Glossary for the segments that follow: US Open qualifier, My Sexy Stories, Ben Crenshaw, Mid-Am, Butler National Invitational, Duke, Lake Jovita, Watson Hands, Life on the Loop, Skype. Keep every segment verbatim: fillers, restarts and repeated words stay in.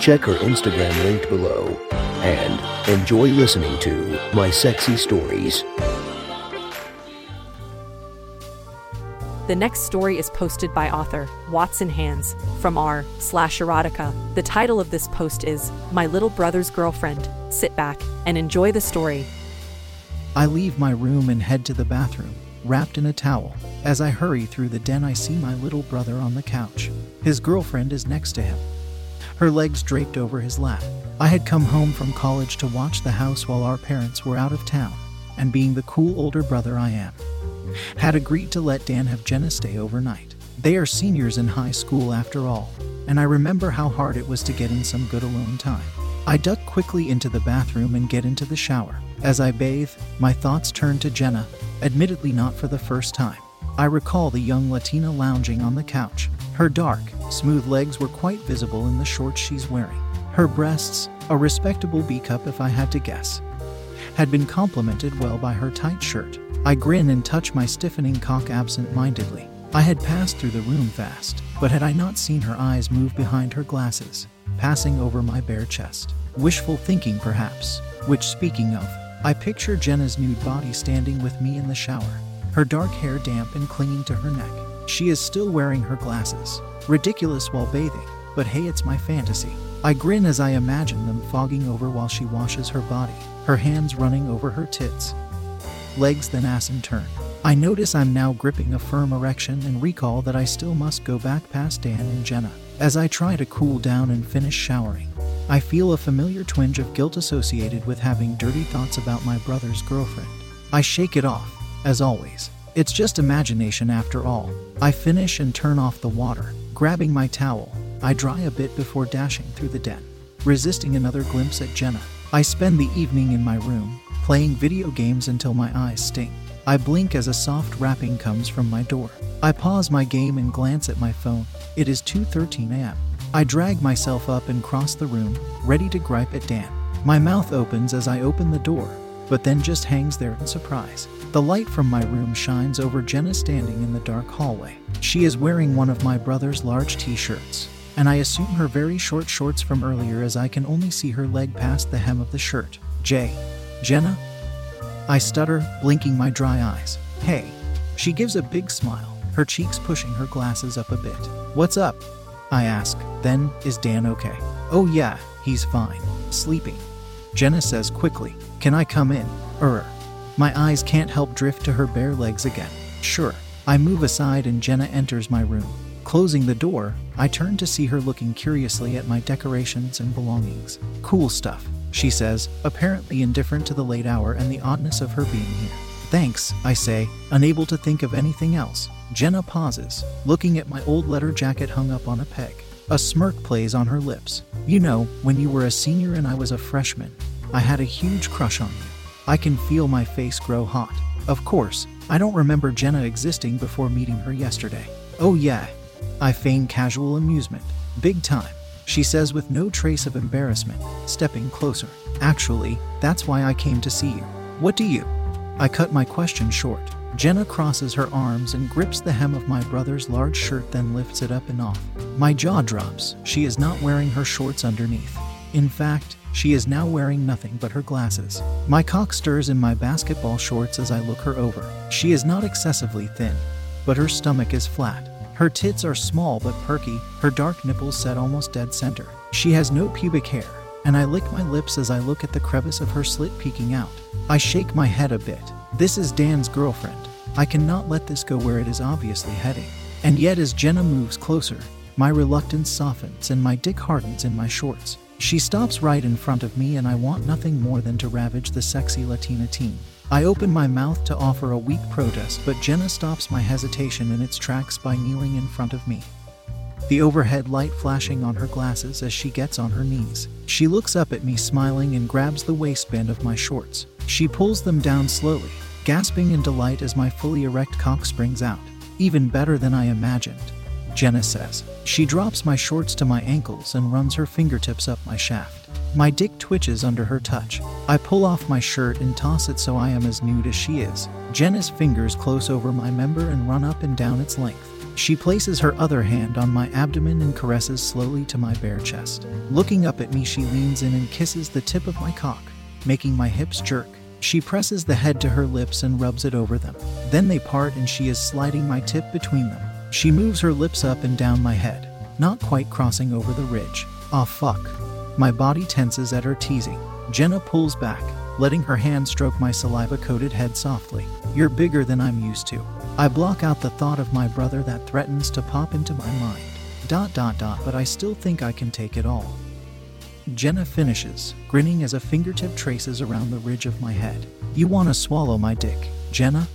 Check her Instagram linked below and enjoy listening to My Sexy Stories. The next story is posted by author Watson Hands from r slash erotica. The title of this post is My Little Brother's Girlfriend. Sit back and enjoy the story. I leave my room and head to the bathroom, wrapped in a towel. As I hurry through the den, I see my little brother on the couch. His girlfriend is next to him, her legs draped over his lap. I had come home from college to watch the house while our parents were out of town, and being the cool older brother I am, had agreed to let Dan have Jenna stay overnight. They are seniors in high school after all, and I remember how hard it was to get in some good alone time. I duck quickly into the bathroom and get into the shower. As I bathe, my thoughts turn to Jenna, admittedly not for the first time. I recall the young Latina lounging on the couch. Her dark, smooth legs were quite visible in the shorts she's wearing. Her breasts, a respectable B-cup if I had to guess, had been complemented well by her tight shirt. I grin and touch my stiffening cock absent-mindedly. I had passed through the room fast, but had I not seen her eyes move behind her glasses, passing over my bare chest. Wishful thinking, perhaps. Which, speaking of, I picture Jenna's nude body standing with me in the shower, her dark hair damp and clinging to her neck. She is still wearing her glasses. Ridiculous while bathing, but hey, it's my fantasy. I grin as I imagine them fogging over while she washes her body, her hands running over her tits, legs then ass in turn. I notice I'm now gripping a firm erection and recall that I still must go back past Dan and Jenna. As I try to cool down and finish showering, I feel a familiar twinge of guilt associated with having dirty thoughts about my brother's girlfriend. I shake it off, as always. It's just imagination after all. I finish and turn off the water. Grabbing my towel, I dry a bit before dashing through the den. Resisting another glimpse at Jenna, I spend the evening in my room, playing video games until my eyes sting. I blink as a soft rapping comes from my door. I pause my game and glance at my phone. It is two thirteen a.m. I drag myself up and cross the room, ready to gripe at Dan. My mouth opens as I open the door, but then just hangs there in surprise. The light from my room shines over Jenna standing in the dark hallway. She is wearing one of my brother's large t-shirts, and I assume her very short shorts from earlier, as I can only see her leg past the hem of the shirt. J. Jenna? I stutter, blinking my dry eyes. Hey. She gives a big smile, her cheeks pushing her glasses up a bit. What's up? I ask. Then, is Dan okay? Oh yeah, he's fine. Sleeping. Jenna says quickly. Can I come in? Err. My eyes can't help drift to her bare legs again. Sure. I move aside and Jenna enters my room. Closing the door, I turn to see her looking curiously at my decorations and belongings. Cool stuff, she says, apparently indifferent to the late hour and the oddness of her being here. Thanks, I say, unable to think of anything else. Jenna pauses, looking at my old leather jacket hung up on a peg. A smirk plays on her lips. You know, when you were a senior and I was a freshman, I had a huge crush on you. I can feel my face grow hot. Of course, I don't remember Jenna existing before meeting her yesterday. Oh yeah. I feign casual amusement. Big time, she says with no trace of embarrassment, stepping closer. Actually, that's why I came to see you. What do you? I cut my question short. Jenna crosses her arms and grips the hem of my brother's large shirt, then lifts it up and off. My jaw drops. She is not wearing her shorts underneath. In fact, she is now wearing nothing but her glasses. My cock stirs in my basketball shorts as I look her over. She is not excessively thin, but her stomach is flat. Her tits are small but perky, her dark nipples set almost dead center. She has no pubic hair, and I lick my lips as I look at the crevice of her slit peeking out. I shake my head a bit. This is Dan's girlfriend. I cannot let this go where it is obviously heading. And yet, as Jenna moves closer, my reluctance softens and my dick hardens in my shorts. She stops right in front of me and I want nothing more than to ravage the sexy Latina teen. I open my mouth to offer a weak protest, but Jenna stops my hesitation in its tracks by kneeling in front of me. the overhead light flashing on her glasses as she gets on her knees. She looks up at me smiling and grabs the waistband of my shorts. She pulls them down slowly, gasping in delight as my fully erect cock springs out. Even better than I imagined, Jenna says. She drops my shorts to my ankles and runs her fingertips up my shaft. My dick twitches under her touch. I pull off my shirt and toss it so I am as nude as she is. Jenna's fingers close over my member and run up and down its length. She places her other hand on my abdomen and caresses slowly to my bare chest. Looking up at me, she leans in and kisses the tip of my cock, making my hips jerk. She presses the head to her lips and rubs it over them. Then they part and she is sliding my tip between them. She moves her lips up and down my head, not quite crossing over the ridge. Aw fuck. My body tenses at her teasing. Jenna pulls back, letting her hand stroke my saliva-coated head softly. You're bigger than I'm used to. I block out the thought of my brother that threatens to pop into my mind. Dot dot dot but I still think I can take it all. Jenna finishes, grinning as a fingertip traces around the ridge of my head. You wanna swallow my dick, Jenna?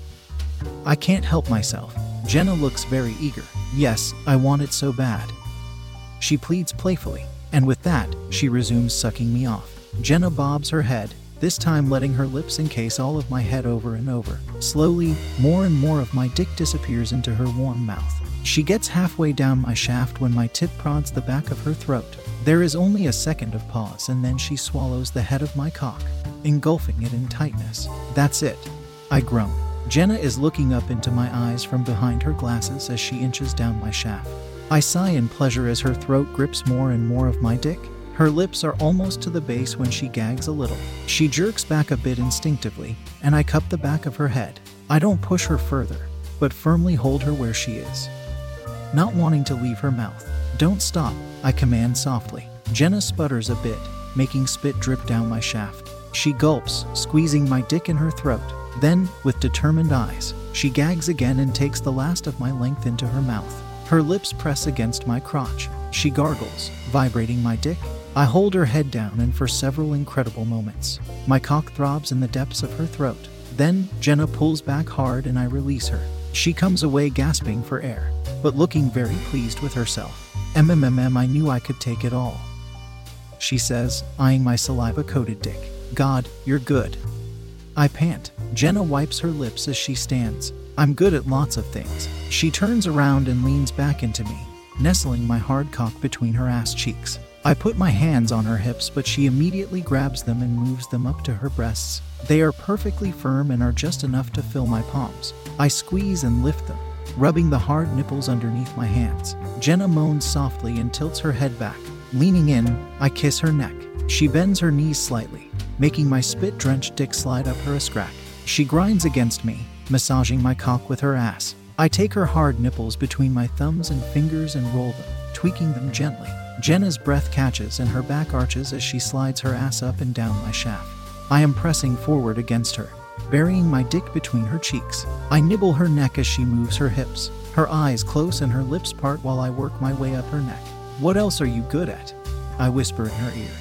I can't help myself. Jenna looks very eager. Yes, I want it so bad, she pleads playfully. And with that, she resumes sucking me off. Jenna bobs her head, this time letting her lips encase all of my head over and over. Slowly, more and more of my dick disappears into her warm mouth. She gets halfway down my shaft when my tip prods the back of her throat. There is only a second of pause and then she swallows the head of my cock, engulfing it in tightness. That's it, I groan. Jenna is looking up into my eyes from behind her glasses as she inches down my shaft. I sigh in pleasure as her throat grips more and more of my dick. Her lips are almost to the base when she gags a little. She jerks back a bit instinctively, and I cup the back of her head. I don't push her further, but firmly hold her where she is, not wanting to leave her mouth. Don't stop, I command softly. Jenna sputters a bit, making spit drip down my shaft. She gulps, squeezing my dick in her throat. Then, with determined eyes, she gags again and takes the last of my length into her mouth. Her lips press against my crotch. She gargles, vibrating my dick. I hold her head down and for several incredible moments, my cock throbs in the depths of her throat. Then, Jenna pulls back hard and I release her. She comes away gasping for air, but looking very pleased with herself. MMMM, I knew I could take it all, she says, eyeing my saliva-coated dick. God, you're good, I pant. Jenna wipes her lips as she stands. I'm good at lots of things. She turns around and leans back into me, nestling my hard cock between her ass cheeks. I put my hands on her hips, but she immediately grabs them and moves them up to her breasts. They are perfectly firm and are just enough to fill my palms. I squeeze and lift them, rubbing the hard nipples underneath my hands. Jenna moans softly and tilts her head back. Leaning in, I kiss her neck. She bends her knees slightly, making my spit-drenched dick slide up her ass-crack. She grinds against me, massaging my cock with her ass. I take her hard nipples between my thumbs and fingers and roll them, tweaking them gently. Jenna's breath catches and her back arches as she slides her ass up and down my shaft. I am pressing forward against her, burying my dick between her cheeks. I nibble her neck as she moves her hips, her eyes close and her lips part while I work my way up her neck. What else are you good at? I whisper in her ear,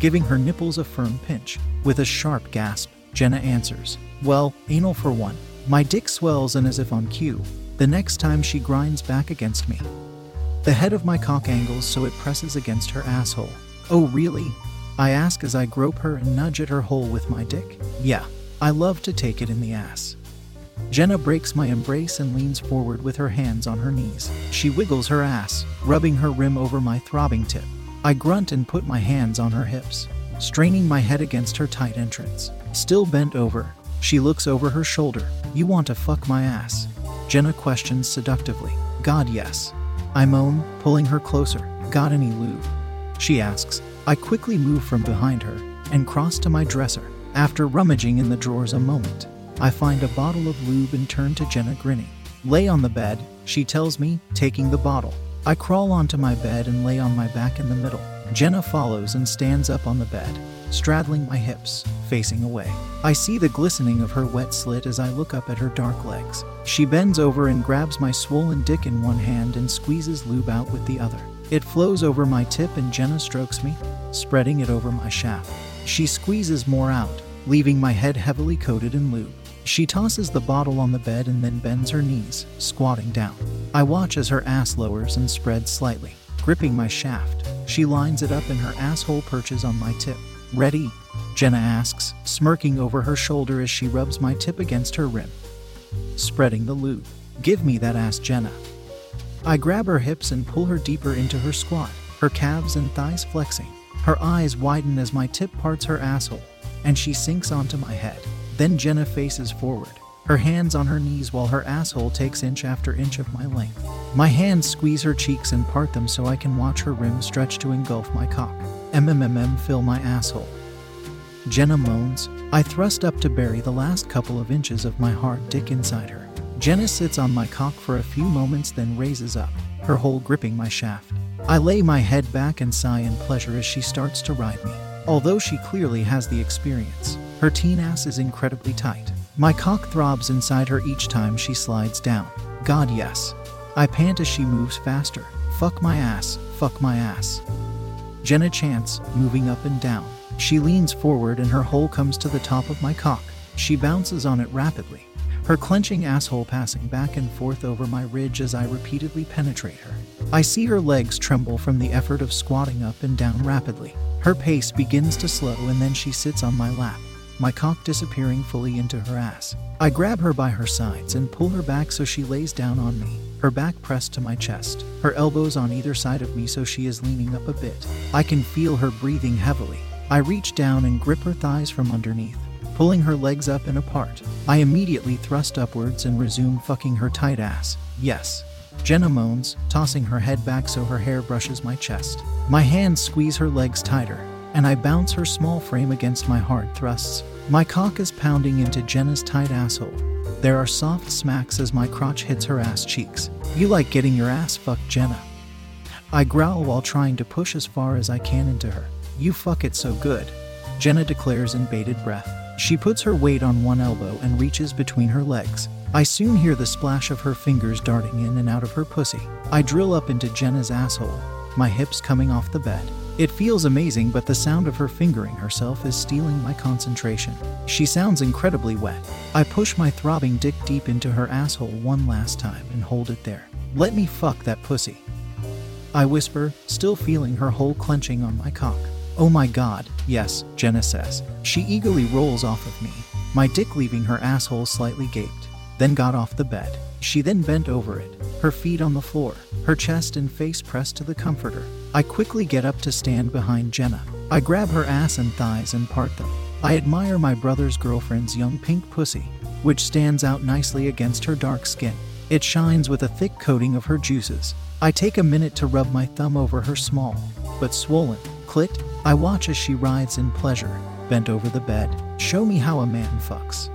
giving her nipples a firm pinch. With a sharp gasp, Jenna answers, well, anal for one. My dick swells and as if on cue, the next time she grinds back against me, the head of my cock angles so it presses against her asshole. Oh really? I ask as I grope her and nudge at her hole with my dick. Yeah, I love to take it in the ass. Jenna breaks my embrace and leans forward with her hands on her knees. She wiggles her ass, rubbing her rim over my throbbing tip. I grunt and put my hands on her hips, straining my head against her tight entrance. Still bent over, she looks over her shoulder. You want to fuck my ass? Jenna questions seductively. God yes, I moan, pulling her closer. Got any lube? She asks. I quickly move from behind her and cross to my dresser. After rummaging in the drawers a moment, I find a bottle of lube and turn to Jenna grinning. Lay on the bed, she tells me, taking the bottle. I crawl onto my bed and lay on my back in the middle. Jenna follows and stands up on the bed, straddling my hips, facing away. I see the glistening of her wet slit as I look up at her dark legs. She bends over and grabs my swollen dick in one hand and squeezes lube out with the other. It flows over my tip and Jenna strokes me, spreading it over my shaft. She squeezes more out, leaving my head heavily coated in lube. She tosses the bottle on the bed and then bends her knees, squatting down. I watch as her ass lowers and spreads slightly. Gripping my shaft, she lines it up and her asshole perches on my tip. "Ready?" Jenna asks, smirking over her shoulder as she rubs my tip against her rim, spreading the lube. "Give me that ass, Jenna." I grab her hips and pull her deeper into her squat, her calves and thighs flexing. Her eyes widen as my tip parts her asshole, and she sinks onto my head. Then Jenna faces forward, her hands on her knees while her asshole takes inch after inch of my length. My hands squeeze her cheeks and part them so I can watch her rim stretch to engulf my cock. MMMM fill my asshole. Jenna moans. I thrust up to bury the last couple of inches of my hard dick inside her. Jenna sits on my cock for a few moments, then raises up, her hole gripping my shaft. I lay my head back and sigh in pleasure as she starts to ride me. Although she clearly has the experience, her teen ass is incredibly tight. My cock throbs inside her each time she slides down. "God, yes," I pant as she moves faster. "Fuck my ass, fuck my ass," Jenna chants, moving up and down. She leans forward and her hole comes to the top of my cock. She bounces on it rapidly, her clenching asshole passing back and forth over my ridge as I repeatedly penetrate her. I see her legs tremble from the effort of squatting up and down rapidly. Her pace begins to slow and then she sits on my lap, my cock disappearing fully into her ass. I grab her by her sides and pull her back so she lays down on me, her back pressed to my chest, her elbows on either side of me so she is leaning up a bit. I can feel her breathing heavily. I reach down and grip her thighs from underneath, pulling her legs up and apart. I immediately thrust upwards and resume fucking her tight ass. "Yes," Jenna moans, tossing her head back so her hair brushes my chest. My hands squeeze her legs tighter, and I bounce her small frame against my hard thrusts. My cock is pounding into Jenna's tight asshole. There are soft smacks as my crotch hits her ass cheeks. "You like getting your ass fucked, Jenna?" I growl while trying to push as far as I can into her. "You fuck it so good," Jenna declares in bated breath. She puts her weight on one elbow and reaches between her legs. I soon hear the splash of her fingers darting in and out of her pussy. I drill up into Jenna's asshole, my hips coming off the bed. It feels amazing, but the sound of her fingering herself is stealing my concentration. She sounds incredibly wet. I push my throbbing dick deep into her asshole one last time and hold it there. "Let me fuck that pussy," I whisper, still feeling her hole clenching on my cock. "Oh my god, yes," Jenna says. She eagerly rolls off of me, my dick leaving her asshole slightly gaped, then got off the bed. She then bent over it, her feet on the floor, her chest and face pressed to the comforter. I quickly get up to stand behind Jenna. I grab her ass and thighs and part them. I admire my brother's girlfriend's young pink pussy, which stands out nicely against her dark skin. It shines with a thick coating of her juices. I take a minute to rub my thumb over her small, but swollen, clit. I watch as she writhes in pleasure, bent over the bed. "Show me how a man fucks,"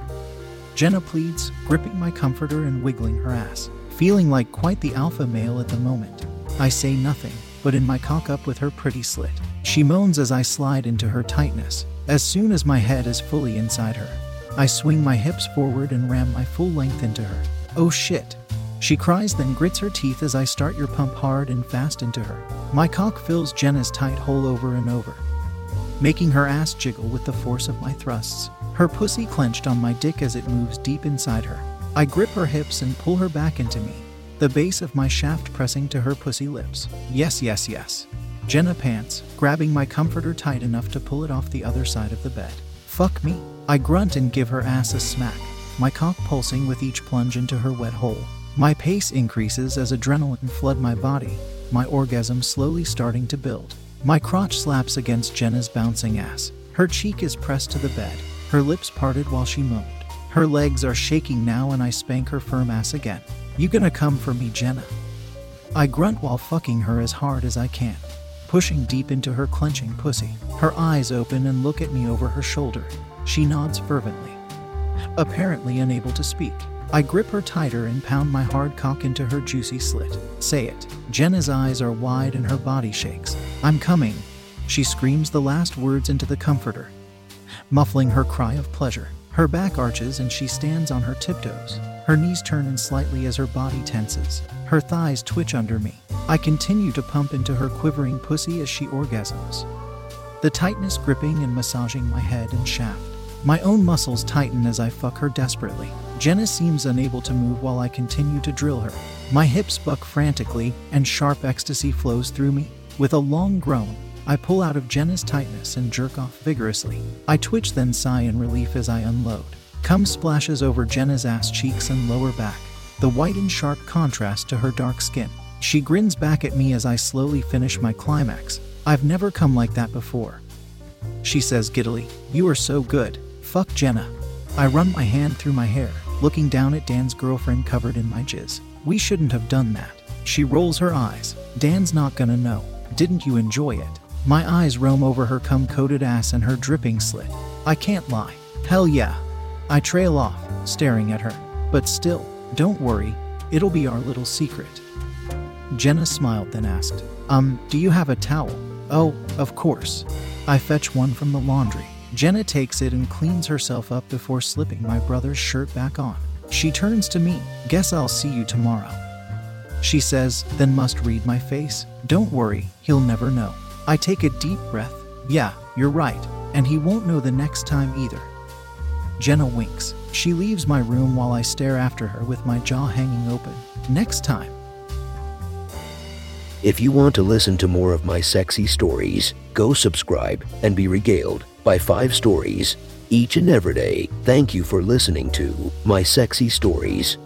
Jenna pleads, gripping my comforter and wiggling her ass. Feeling like quite the alpha male at the moment, I say nothing, but in my cock up with her pretty slit. She moans as I slide into her tightness. As soon as my head is fully inside her, I swing my hips forward and ram my full length into her. "Oh shit," she cries, then grits her teeth as I start your pump hard and fast into her. My cock fills Jenna's tight hole over and over, making her ass jiggle with the force of my thrusts, her pussy clenched on my dick as it moves deep inside her. I grip her hips and pull her back into me, the base of my shaft pressing to her pussy lips. "Yes, yes, yes," Jenna pants, grabbing my comforter tight enough to pull it off the other side of the bed. "Fuck me," I grunt and give her ass a smack, my cock pulsing with each plunge into her wet hole. My pace increases as adrenaline floods my body, my orgasm slowly starting to build. My crotch slaps against Jenna's bouncing ass. Her cheek is pressed to the bed, her lips parted while she moaned. Her legs are shaking now and I spank her firm ass again. "You gonna come for me, Jenna?" I grunt while fucking her as hard as I can, pushing deep into her clenching pussy. Her eyes open and look at me over her shoulder. She nods fervently, apparently unable to speak. I grip her tighter and pound my hard cock into her juicy slit. "Say it." Jenna's eyes are wide and her body shakes. "I'm coming," she screams the last words into the comforter, muffling her cry of pleasure. Her back arches and she stands on her tiptoes. Her knees turn in slightly as her body tenses. Her thighs twitch under me. I continue to pump into her quivering pussy as she orgasms, the tightness gripping and massaging my head and shaft. My own muscles tighten as I fuck her desperately. Jenna seems unable to move while I continue to drill her. My hips buck frantically, and sharp ecstasy flows through me. With a long groan, I pull out of Jenna's tightness and jerk off vigorously. I twitch, then sigh in relief as I unload. Cum splashes over Jenna's ass cheeks and lower back, the white in sharp contrast to her dark skin. She grins back at me as I slowly finish my climax. I've never come like that before, she says giddily. You are so good. Fuck, Jenna. I run my hand through my hair, looking down at Dan's girlfriend covered in my jizz. We shouldn't have done that. She rolls her eyes. Dan's not gonna know. Didn't you enjoy it? My eyes roam over her cum-coated ass and her dripping slit. I can't lie. Hell yeah. I trail off, staring at her. But still, don't worry. It'll be our little secret. Jenna smiled, then asked, Um, do you have a towel? Oh, of course. I fetch one from the laundry. Jenna takes it and cleans herself up before slipping my brother's shirt back on. She turns to me. Guess I'll see you tomorrow, she says, then must read my face. Don't worry, he'll never know. I take a deep breath. Yeah, you're right. And he won't know the next time either. Jenna winks. She leaves my room while I stare after her with my jaw hanging open. Next time. If you want to listen to more of My Sexy Stories, go subscribe and be regaled by five stories each and every day. Thank you for listening to My Sexy Stories.